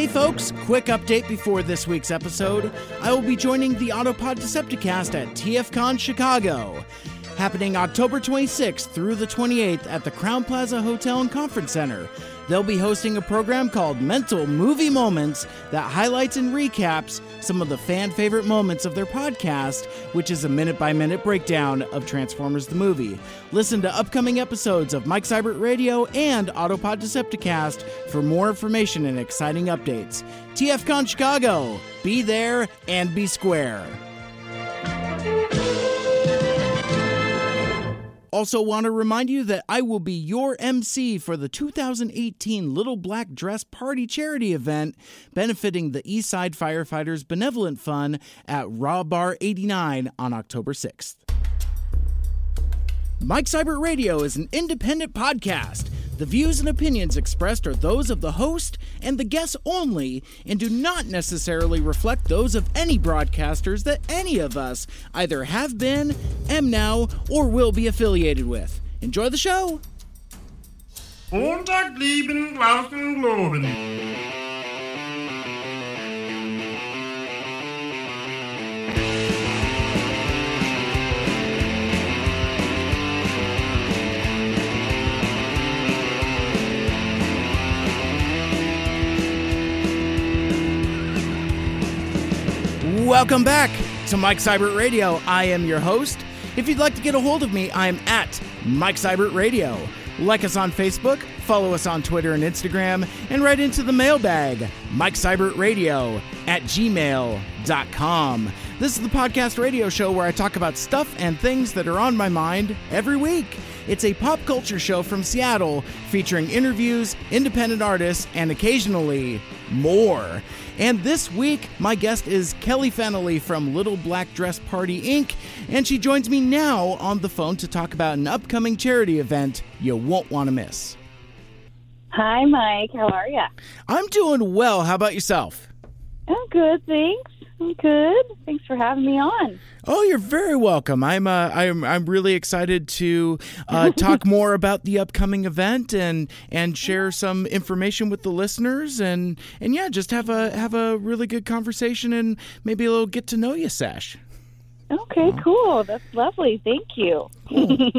Hey folks, quick update before this week's episode. I will be joining the Autopod Decepticast at TFCon Chicago, happening October 26th through the 28th at the Crowne Plaza Hotel and Conference Center. They'll be hosting a program called Mental Movie Moments that highlights and recaps some of the fan favorite moments of their podcast, which is a minute-by-minute breakdown of Transformers the Movie. Listen to upcoming episodes of Mike Seibert Radio and Autopod Decepticast for more information and exciting updates. TFCon Chicago, be there and be square. Also want to remind you that I will be your MC for the 2018 Little Black Dress Party charity event benefiting the Eastside Firefighters Benevolent Fund at Raw Bar 89 on October 6th. Mike Seibert Radio is an independent podcast. The views and opinions expressed are those of the host and the guests only and do not necessarily reflect those of any broadcasters that any of us either have been, am now, or will be affiliated with. Enjoy the show! Montag lieben, glauben, globen. Welcome back to Mike Seibert Radio. I am your host. If you'd like to get a hold of me, I am at Mike Seibert Radio. Like us on Facebook, follow us on Twitter and Instagram, and write into the mailbag, MikeSeibertRadio@gmail.com. This is the podcast radio show where I talk about stuff and things that are on my mind every week. It's a pop culture show from Seattle featuring interviews, independent artists, and occasionally more. And this week, my guest is Kelly Fennelly from Little Black Dress Party, Inc., and she joins me now on the phone to talk about an upcoming charity event you won't want to miss. Hi, Mike. How are you? I'm doing well. How about yourself? I'm good, thanks. I'm good. Thanks for having me on. Oh, you're very welcome. I'm really excited to talk more about the upcoming event and share some information with the listeners and yeah, just have a really good conversation and maybe a little get to know you sesh. Okay, cool. That's lovely. Thank you. Cool.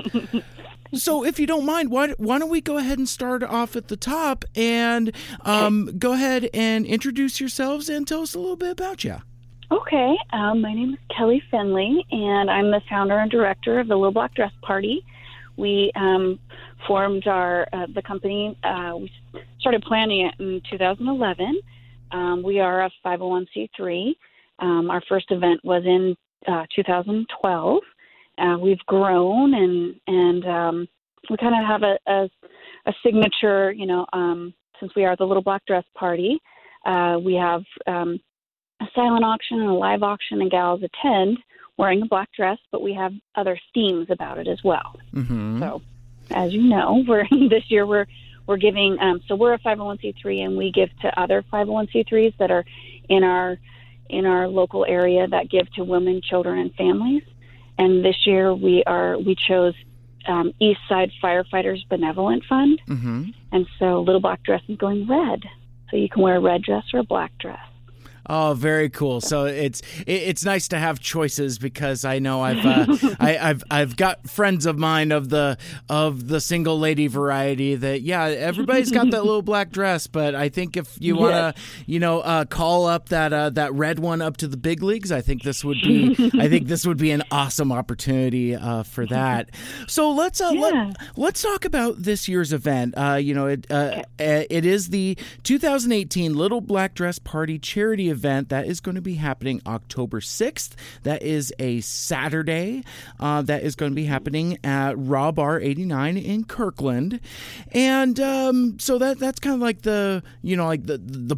So, if you don't mind, why don't we go ahead and start off at the top and go ahead and introduce yourselves and tell us a little bit about you. Okay, my name is Kelly Finley, and I'm the founder and director of the Little Black Dress Party. We formed the company, we started planning it in 2011. We are a 501c3. Our first event was in 2012. We've grown, and we kind of have a signature, since we are the Little Black Dress Party. We have a silent auction and a live auction, and gals attend wearing a black dress, but we have other themes about it as well. Mm-hmm. So, as you know, this year we're giving. So we're a 501c3, and we give to other 501c3s that are in our local area that give to women, children, and families. And this year we chose Eastside Firefighters Benevolent Fund, mm-hmm. and so Little Black Dress is going red, so you can wear a red dress or a black dress. Oh, very cool. So it's nice to have choices because I know I've got friends of mine of the single lady variety that, yeah, everybody's got that little black dress, but I think if you want to, call up that red one up to the big leagues, I think this would be an awesome opportunity for that. So let's talk about this year's event. It is the 2018 Little Black Dress Party charity event that is going to be happening October 6th. That is a Saturday. That is going to be happening at Raw Bar 89 in Kirkland, and so that's kind of like the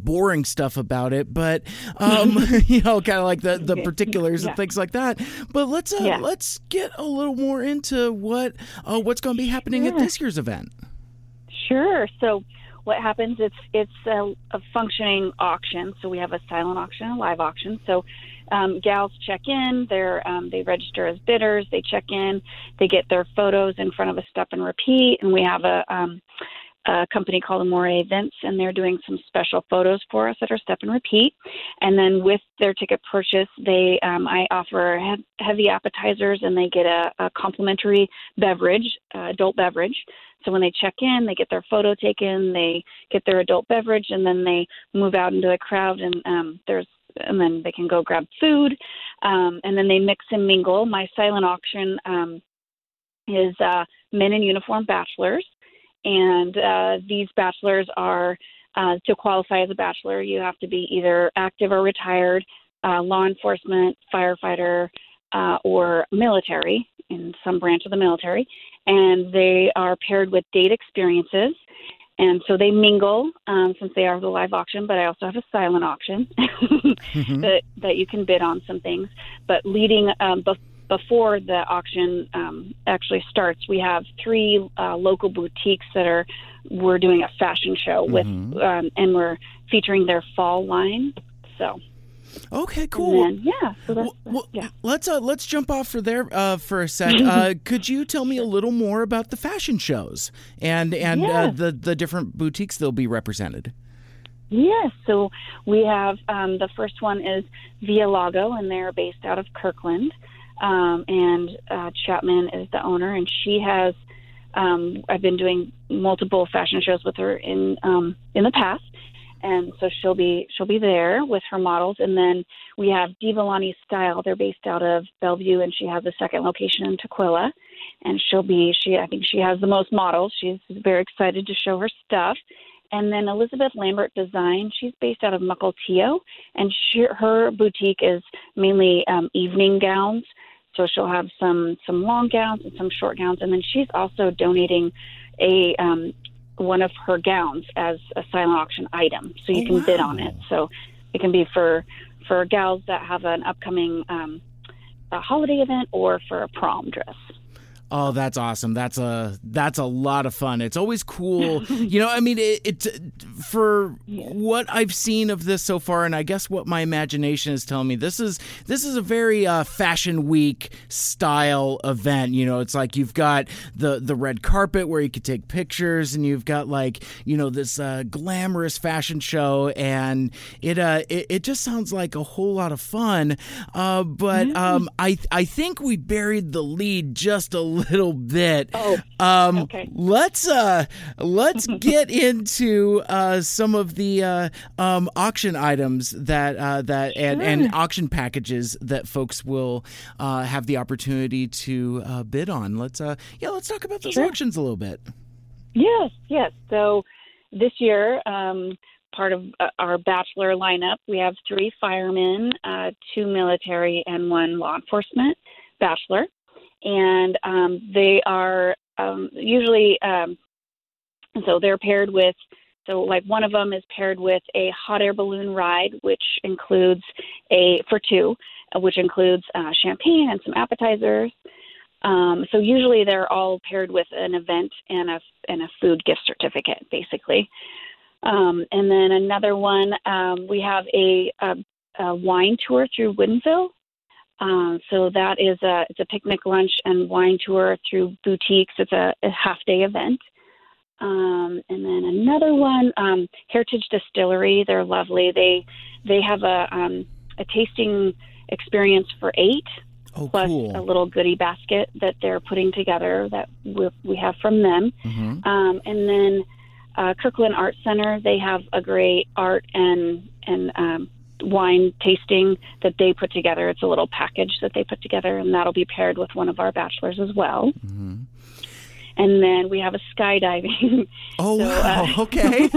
boring stuff about it, but kind of like the particulars and things like that. But let's get a little more into what's going to be happening at this year's event. Sure. So, what happens, it's a functioning auction. So we have a silent auction and a live auction. So gals check in, they register as bidders, they check in, they get their photos in front of a step and repeat, and we have a company called Amore Events, and they're doing some special photos for us that are step and repeat. And then with their ticket purchase, they I offer heavy appetizers, and they get a complimentary beverage, adult beverage. So when they check in, they get their photo taken, they get their adult beverage, and then they move out into the crowd, and then they can go grab food, and then they mix and mingle. My silent auction is men in uniform bachelors. And these bachelors are, to qualify as a bachelor, you have to be either active or retired, law enforcement, firefighter, or military, in some branch of the military. And they are paired with date experiences. And so they mingle, since they are the live auction, but I also have a silent auction that you can bid on some things. But leading before the auction actually starts, we have three local boutiques that we're doing a fashion show with, and we're featuring their fall line. So. Okay, cool. And then, yeah. So that's, yeah. Let's jump off for there for a sec. Could you tell me a little more about the fashion shows and the different boutiques they'll be represented? Yes. So we have the first one is Via Lago, and they're based out of Kirkland. And Chapman is the owner, and she has, I've been doing multiple fashion shows with her in the past. And so she'll be there with her models. And then we have Divolani Style. They're based out of Bellevue, and she has a second location in Tequila. And I think she has the most models. She's very excited to show her stuff. And then Elizabeth Lambert Design, she's based out of Muckleshoot, and her boutique is mainly evening gowns. So she'll have some long gowns and some short gowns. And then she's also donating one of her gowns as a silent auction item, so you can bid on it. So it can be for gals that have an upcoming holiday event or for a prom dress. Oh, that's awesome. That's a lot of fun. It's always cool. You know, I mean, it's for what I've seen of this so far, and I guess what my imagination is telling me, this is a very fashion week style event. You know, it's like you've got the red carpet where you could take pictures, and you've got, like, you know, this glamorous fashion show, and it just sounds like a whole lot of fun. I think we buried the lead just a little bit. Okay. Let's get into some of the auction items and auction packages that folks will have the opportunity to bid on. Let's talk about those auctions a little bit. Yes. So this year, part of our bachelor lineup, we have three firemen, two military, and one law enforcement bachelor. And they are usually, so they're paired with, so like one of them is paired with a hot air balloon ride, which includes champagne and some appetizers. So usually they're all paired with an event and a food gift certificate, basically. And then another one, we have a wine tour through Woodinville. So that is it's a picnic lunch and wine tour through boutiques. It's a half-day event. And then another one, Heritage Distillery. They're lovely. They have a tasting experience for 8, plus cool. A little goodie basket that they're putting together that we have from them. Mm-hmm. And then Kirkland Art Center, they have a great art and wine tasting that they put together. It's a little package that they put together, and that'll be paired with one of our bachelors as well. Mm-hmm. And then we have a skydiving. Oh, so, wow. Okay.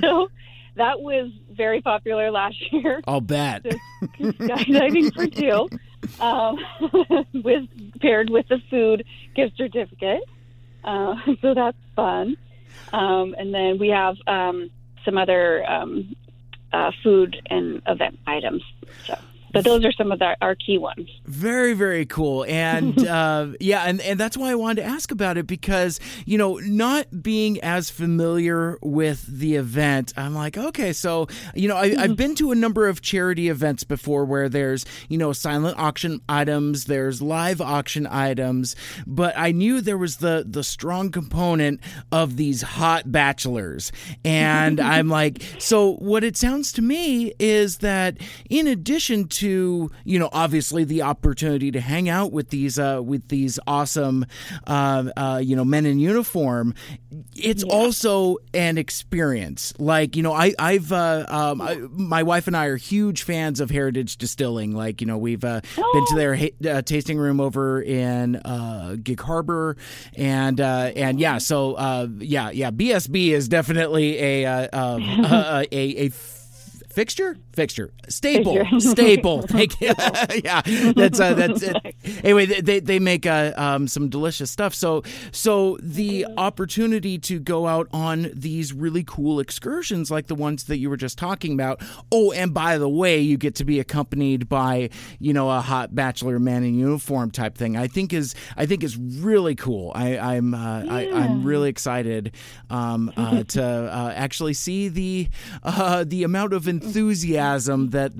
so that was very popular last year. I'll bet. So, skydiving for 2, paired with the food gift certificate. So that's fun. And then we have some other food and event items. So. But those are some of our key ones. Very, very cool. And and that's why I wanted to ask about it, because, you know, not being as familiar with the event, I'm like, okay, so, you know, I've been to a number of charity events before where there's, you know, silent auction items, there's live auction items, but I knew there was the strong component of these hot bachelors. And I'm like, so what it sounds to me is that in addition to, you know, obviously the opportunity to hang out with these awesome, you know, men in uniform, it's also an experience. Like, you know, my wife and I are huge fans of Heritage Distilling. Like, you know, we've been to their tasting room over in Gig Harbor, and BSB is definitely a staple. Thank you. Yeah, that's it. Anyway, they make some delicious stuff. So the opportunity to go out on these really cool excursions, like the ones that you were just talking about. Oh, and by the way, you get to be accompanied by, you know, a hot bachelor man in uniform type thing. I think is really cool. I'm really excited to actually see the amount of enthusiasm that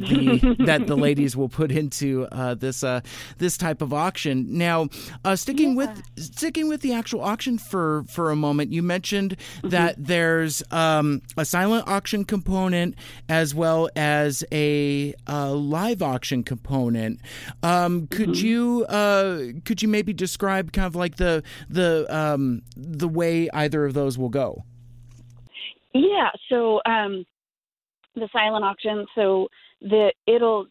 the ladies will put into this type of auction. Now, sticking with the actual auction for a moment, you mentioned that there's a silent auction component as well as a live auction component. Could you maybe describe kind of like the way either of those will go? Yeah. So. The silent auction, so it'll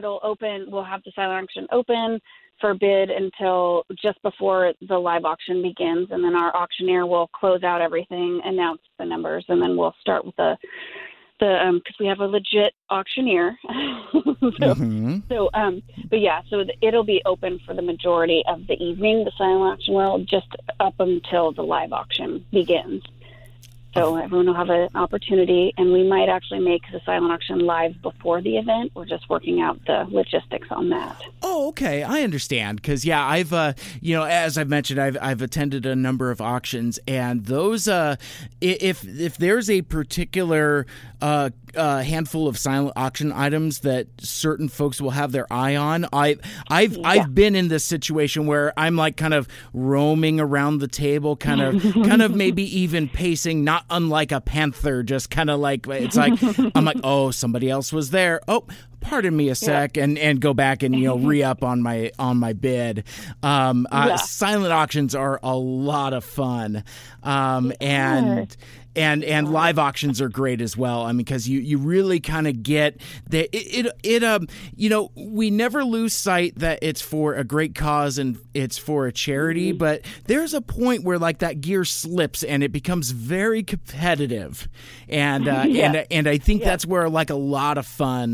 open. We'll have the silent auction open for bid until just before the live auction begins, and then our auctioneer will close out everything, announce the numbers, and then we'll start with the because we have a legit auctioneer. So it'll be open for the majority of the evening. The silent auction will just up until the live auction begins. So everyone will have an opportunity, and we might actually make the silent auction live before the event. We're just working out the logistics on that. Oh, okay. I understand, because, yeah, I've, you know, as I've mentioned, I've attended a number of auctions, and those, if there's a particular handful of silent auction items that certain folks will have their eye on, I've been in this situation where I'm like kind of roaming around the table, kind of maybe even pacing, not unlike a panther, just kind of like, it's like, I'm like, oh, somebody else was there. Oh, pardon me a sec, and go back and, you know, re-up on my bid. Silent auctions are a lot of fun. And live auctions are great as well. I mean, because you really kind of get that it you know, we never lose sight that it's for a great cause and it's for a charity, but there's a point where like that gear slips and it becomes very competitive, and I think that's where like a lot of fun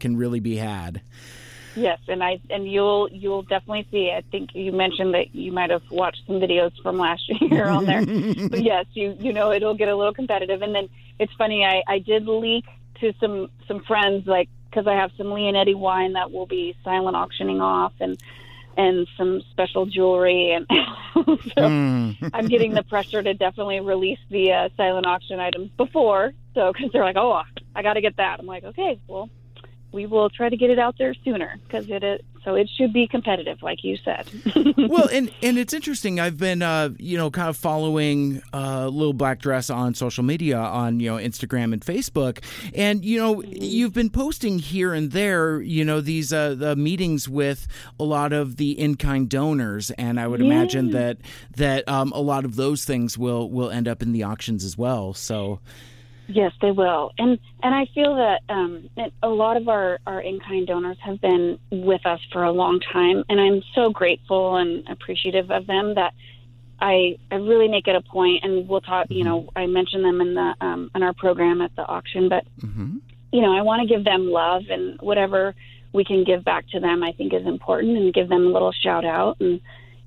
can really be had. Yes, and you'll definitely see. I think you mentioned that you might have watched some videos from last year on there. But yes, you know, it'll get a little competitive. And then it's funny, I did leak to some friends, like, because I have some Leonetti wine that will be silent auctioning off, and some special jewelry, and I'm getting the pressure to definitely release the silent auction items before. So because they're like, oh, I got to get that. I'm like, okay, well, we will try to get it out there sooner, because it is, so it should be competitive, like you said. Well, and it's interesting. I've been, you know, kind of following Little Black Dress on social media, on, you know, Instagram and Facebook. And, you know, you've been posting here and there, you know, these the meetings with a lot of the in-kind donors. And I would imagine that a lot of those things will end up in the auctions as well. So. Yes, they will. And I feel that a lot of our in-kind donors have been with us for a long time, and I'm so grateful and appreciative of them that I really make it a point, and we'll talk, you know, I mention them in our program at the auction, but, you know, I want to give them love, and whatever we can give back to them I think is important, and give them a little shout out, and,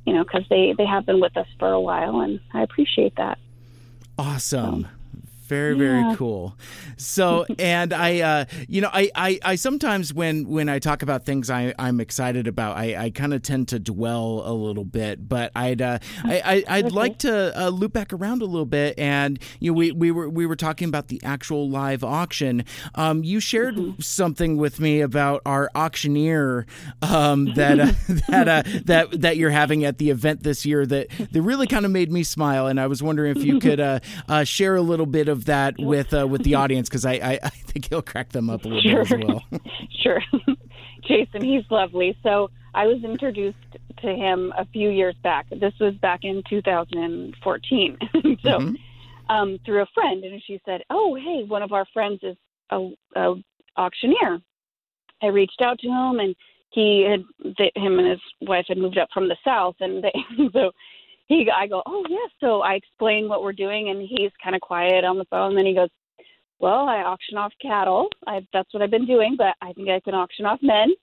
you know, because they have been with us for a while, and I appreciate that. Awesome. So. Very, very cool. So, and I sometimes when I talk about things I'm excited about, I kind of tend to dwell a little bit, but I'd like to loop back around a little bit. And, we were talking about the actual live auction. You shared something with me about our auctioneer that you're having at the event this year that really kind of made me smile. And I was wondering if you could share a little bit of that with the audience, because I think he'll crack them up a little bit as well. Sure. Jason, he's lovely. So I was introduced to him a few years back. This was back in 2014. So through a friend, and she said, oh, hey, one of our friends is a auctioneer. I reached out to him, and him and his wife had moved up from the South, and I go, oh, yes. So I explain what we're doing, and he's kind of quiet on the phone. And then he goes, well, I auction off cattle. That's what I've been doing, but I think I can auction off men.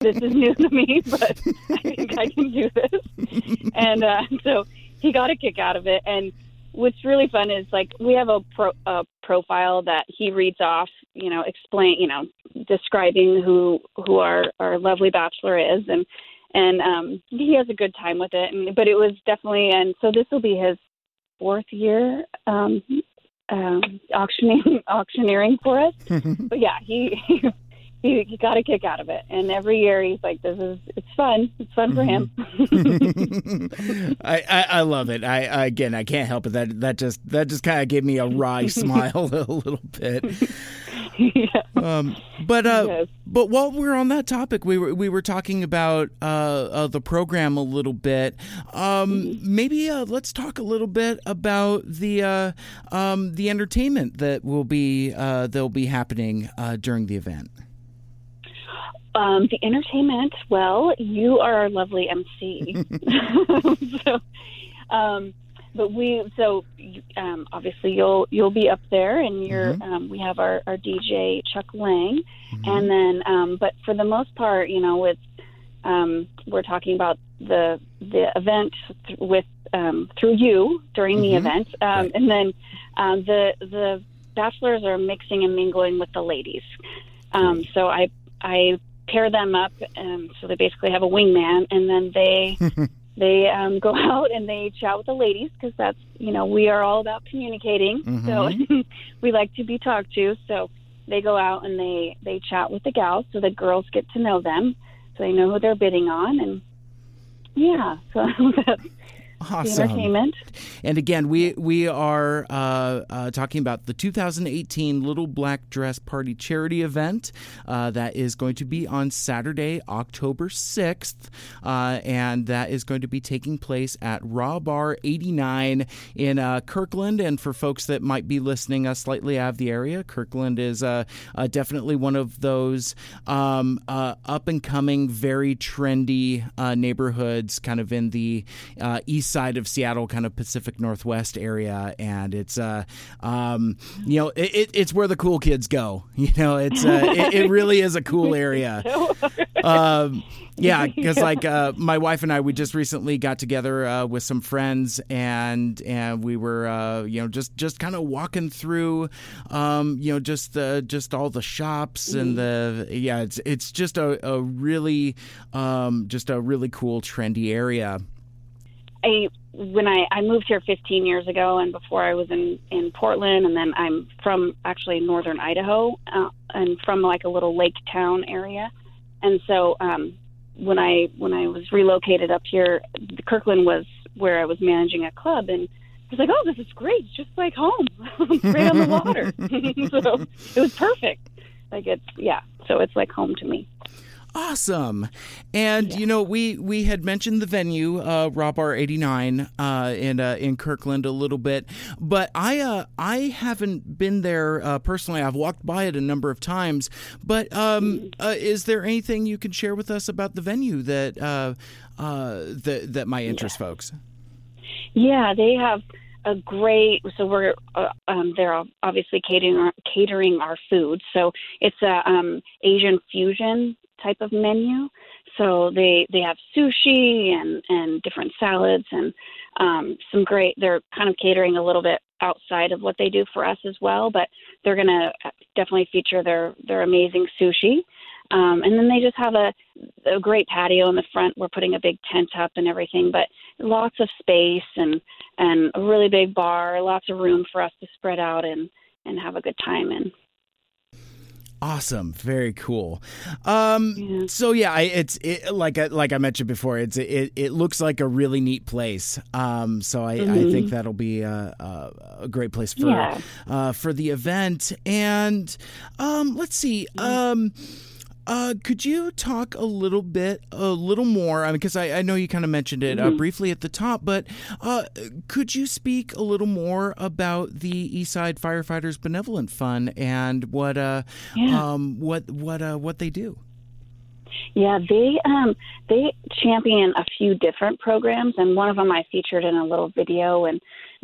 This is new to me, but I think I can do this. And so he got a kick out of it. And what's really fun is, like, we have a profile that he reads off, describing who our lovely bachelor is. And he has a good time with it. But it was definitely, and so this will be his fourth year auctioneering for us. But yeah, he got a kick out of it. And every year he's like, it's fun. It's fun for him. I love it. I can't help it. That just kind of gave me a wry smile a little bit. Yeah. But while we're on that topic, we were talking about the program a little bit. Maybe let's talk a little bit about the entertainment that will be happening during the event. The entertainment. Well, you are our lovely MC. But obviously you'll be up there, and you're we have our DJ Chuck Lang, and then but for the most part, it's we're talking about the event through you during the event, and then the bachelors are mixing and mingling with the ladies, so I pair them up, so they basically have a wingman, and then they. They go out and they chat with the ladies, because that's, we are all about communicating. So we like to be talked to. So they go out and they chat with the gals, so the girls get to know them, so they know who they're bidding on. And yeah, so that's awesome. Entertainment. And again, we are talking about the 2018 Little Black Dress Party charity event that is going to be on Saturday, October 6th. And that is going to be taking place at Raw Bar 89 in Kirkland. And for folks that might be listening slightly out of the area, Kirkland is definitely one of those up-and-coming, very trendy neighborhoods, kind of in the east side of Seattle, kind of Pacific Northwest area, and it's it's where the cool kids go. It's it really is a cool area. Yeah, because my wife and I, we just recently got together with some friends, and we were just kind of walking through just all the shops and it's just a really just a really cool, trendy area. When I moved here 15 years ago, and before I was in Portland, and then I'm from actually northern Idaho, and from like a little lake town area, and so when I was relocated up here, Kirkland was where I was managing a club, and I was like, oh, this is great, it's just like home, right on the water. So it was perfect. So it's like home to me. Awesome. And, we had mentioned the venue, Raw Bar 89 in Kirkland a little bit, but I haven't been there personally. I've walked by it a number of times, but is there anything you can share with us about the venue that might interest folks? Yeah, they have a great, so we're they're obviously catering our food. So it's a Asian fusion type of menu, so they have sushi and different salads and some great. They're kind of catering a little bit outside of what they do for us as well, but they're going to definitely feature their amazing sushi. And then they just have a great patio in the front. We're putting a big tent up and everything, but lots of space and a really big bar, lots of room for us to spread out and have a good time in. Awesome. Very cool. Yeah. So yeah, like I mentioned before, it looks like a really neat place. I think that'll be a great place for the event. And let's see. Could you talk a little more? I mean, because I know you kind of mentioned it briefly at the top, but could you speak a little more about the Eastside Firefighters Benevolent Fund and what they do? Yeah, they champion a few different programs, and one of them I featured in a little video, and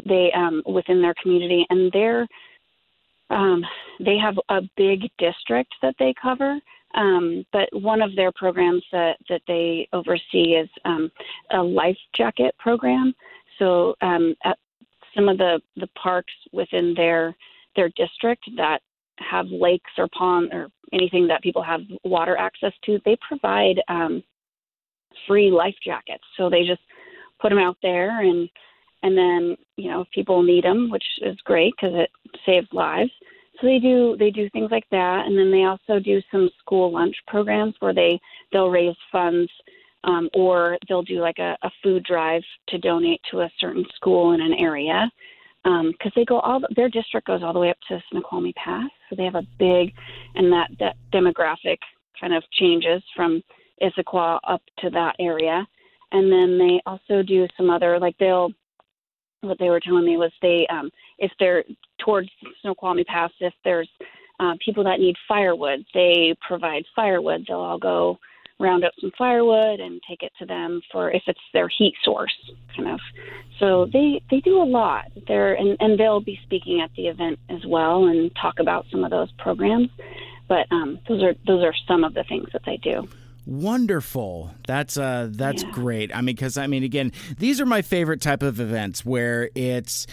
they within their community, and they have a big district that they cover. But one of their programs that they oversee is a life jacket program. So at some of the parks within their district that have lakes or ponds or anything that people have water access to, they provide free life jackets. So they just put them out there, and then, you know, if people need them, which is great because it saves lives. So they do things like that, and then they also do some school lunch programs where they'll raise funds, or they'll do like a food drive to donate to a certain school in an area, because their district goes all the way up to Snoqualmie Pass, so they have a big, and that demographic kind of changes from Issaquah up to that area, and then they also do some other, like they'll. What they were telling me was they, if they're towards Snoqualmie Pass, if there's people that need firewood, they provide firewood. They'll all go round up some firewood and take it to them for if it's their heat source, kind of. So they do a lot. And they'll be speaking at the event as well and talk about some of those programs. But those are some of the things that they do. Wonderful. That's great. I mean, again, these are my favorite type of events where it's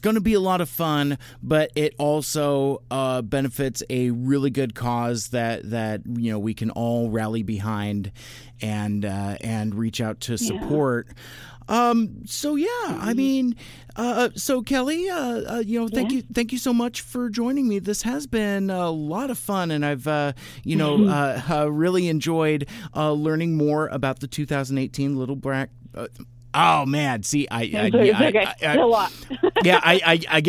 going to be a lot of fun, but it also benefits a really good cause that you know we can all rally behind and reach out to support. So Kelly, thank you so much for joining me. This has been a lot of fun, and I've, really enjoyed learning more about the 2018 Little Black. Oh man, see, I get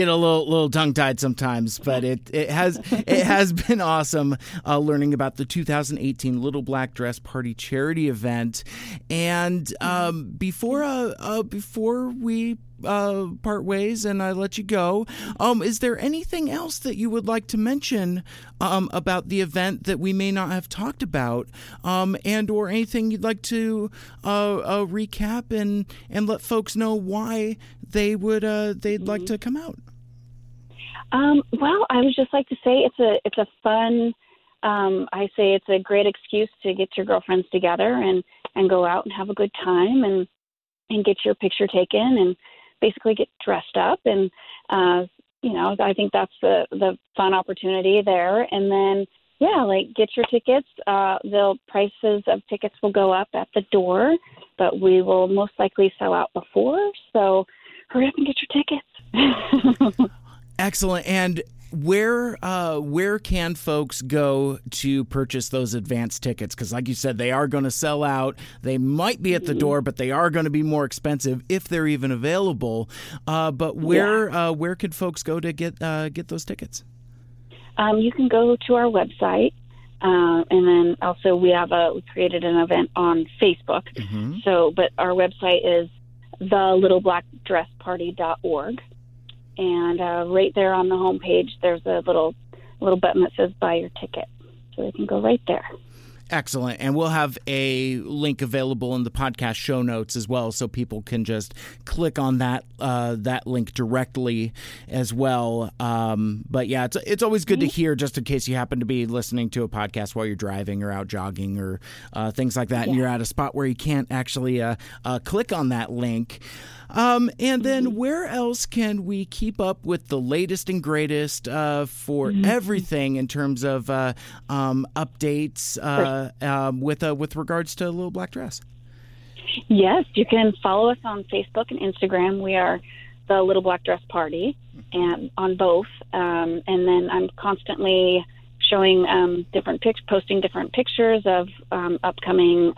a little tongue tied sometimes, but it has been awesome learning about the 2018 Little Black Dress Party charity event, and before we part ways and I let you go, is there anything else that you would like to mention about the event that we may not have talked about, and or anything you'd like to recap and let folks know why they would they'd like to come out? Well, I would just like to say it's a fun, I say it's a great excuse to get your girlfriends together and go out and have a good time and get your picture taken and basically get dressed up. And, I think that's the fun opportunity there. And then, get your tickets. The prices of tickets will go up at the door, but we will most likely sell out before. So hurry up and get your tickets. Excellent. And where can folks go to purchase those advanced tickets? Because like you said, they are going to sell out. They might be at the door, but they are going to be more expensive if they're even available. Where could folks go to get those tickets? You can go to our website. And then also we created an event on Facebook. But our website is thelittleblackdressparty.org. And right there on the homepage, there's a little button that says "Buy Your Ticket," so they can go right there. Excellent. And we'll have a link available in the podcast show notes as well, so people can just click on that link directly as well. But yeah, it's always good to hear, just in case you happen to be listening to a podcast while you're driving or out jogging or things like that, and you're at a spot where you can't actually click on that link. And then where else can we keep up with the latest and greatest for everything in terms of updates with regards to Little Black Dress? Yes, you can follow us on Facebook and Instagram. We are the Little Black Dress Party and on both. And then I'm constantly showing posting different pictures of upcoming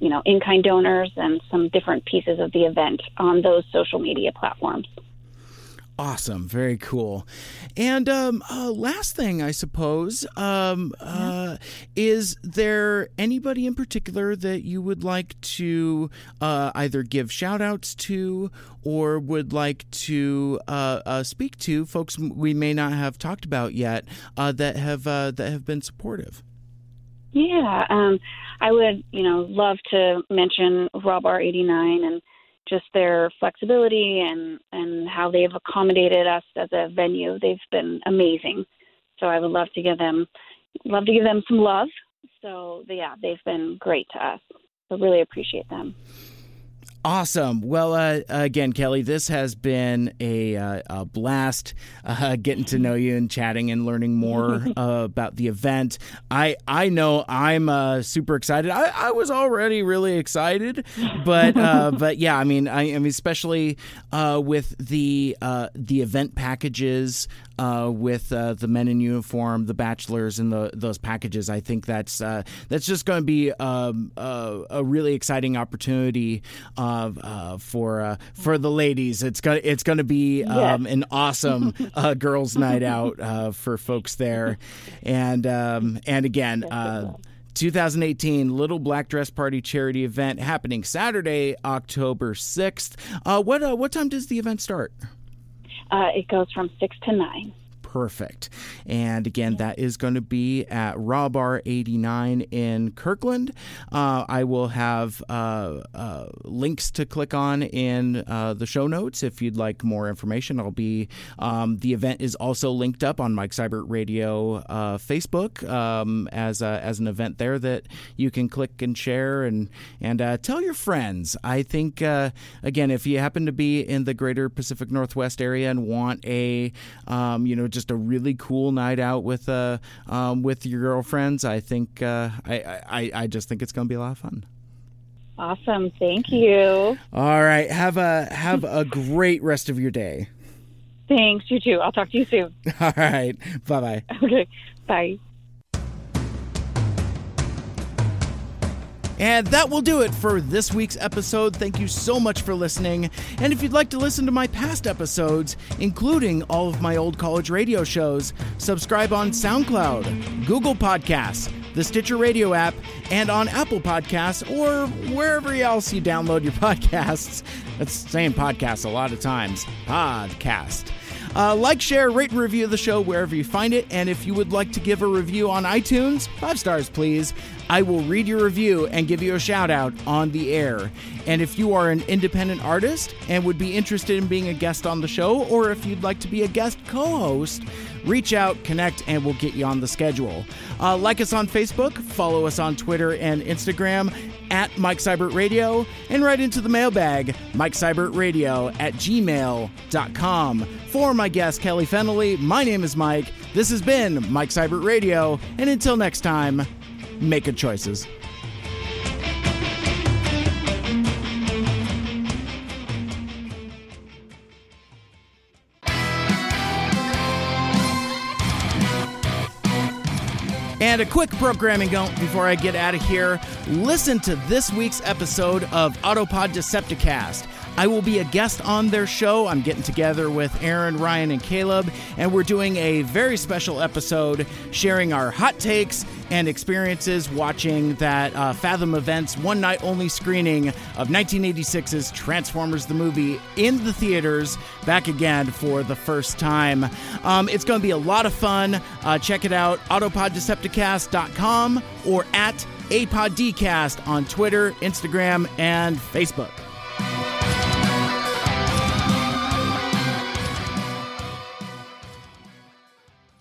in-kind donors and some different pieces of the event on those social media platforms. Awesome. Very cool. And last thing, I suppose, is there anybody in particular that you would like to either give shout-outs to or would like to speak to, folks we may not have talked about yet that have been supportive? Yeah, I would, love to mention Raw Bar 89 and just their flexibility and how they've accommodated us as a venue. They've been amazing. So I would love to give them some love. So yeah, they've been great to us. So really appreciate them. Awesome. Well, again, Kelly, this has been a blast getting to know you and chatting and learning more about the event. I know I'm super excited. I was already really excited, but yeah, I mean, especially with the event packages. With the men in uniform, the bachelors, and those packages, I think that's just going to be a really exciting opportunity for the ladies. It's going to be an awesome girls' night out for folks there, and again. 2018 Little Black Dress Party charity event happening Saturday, October 6th. What time does the event start? It goes from 6 to 9. Perfect. And again, that is going to be at Raw Bar 89 in Kirkland. I will have links to click on in the show notes if you'd like more information. The event is also linked up on Mike Seibert Radio Facebook as an event there that you can click and share and tell your friends. I think, again, if you happen to be in the greater Pacific Northwest area and want a, just a really cool night out with your girlfriends. I think I just think it's going to be a lot of fun. Awesome, thank you. All right, have a great rest of your day. Thanks, you too. I'll talk to you soon. All right, bye bye. Okay, bye. And that will do it for this week's episode. Thank you so much for listening. And if you'd like to listen to my past episodes, including all of my old college radio shows, subscribe on SoundCloud, Google Podcasts, the Stitcher Radio app, and on Apple Podcasts or wherever else you download your podcasts. That's saying podcasts a lot of times. Podcast. Like, share, rate, and review the show wherever you find it. And if you would like to give a review on iTunes, 5 stars, please. I will read your review and give you a shout out on the air. And if you are an independent artist and would be interested in being a guest on the show, or if you'd like to be a guest co-host, reach out, connect, and we'll get you on the schedule. Like us on Facebook, follow us on Twitter and Instagram at Mike Seibert Radio, and write into the mailbag, MikeSeibertRadio@gmail.com. For my guest, Kelly Fennelly, my name is Mike. This has been Mike Seibert Radio, and until next time, make good choices. And a quick programming note before I get out of here. Listen to this week's episode of Autopod Decepticast. I will be a guest on their show. I'm getting together with Aaron, Ryan, and Caleb, and we're doing a very special episode sharing our hot takes and experiences watching that Fathom Events one-night-only screening of 1986's Transformers the Movie in the theaters back again for the first time. It's going to be a lot of fun. Check it out, autopoddecepticast.com or at APodDcast on Twitter, Instagram, and Facebook.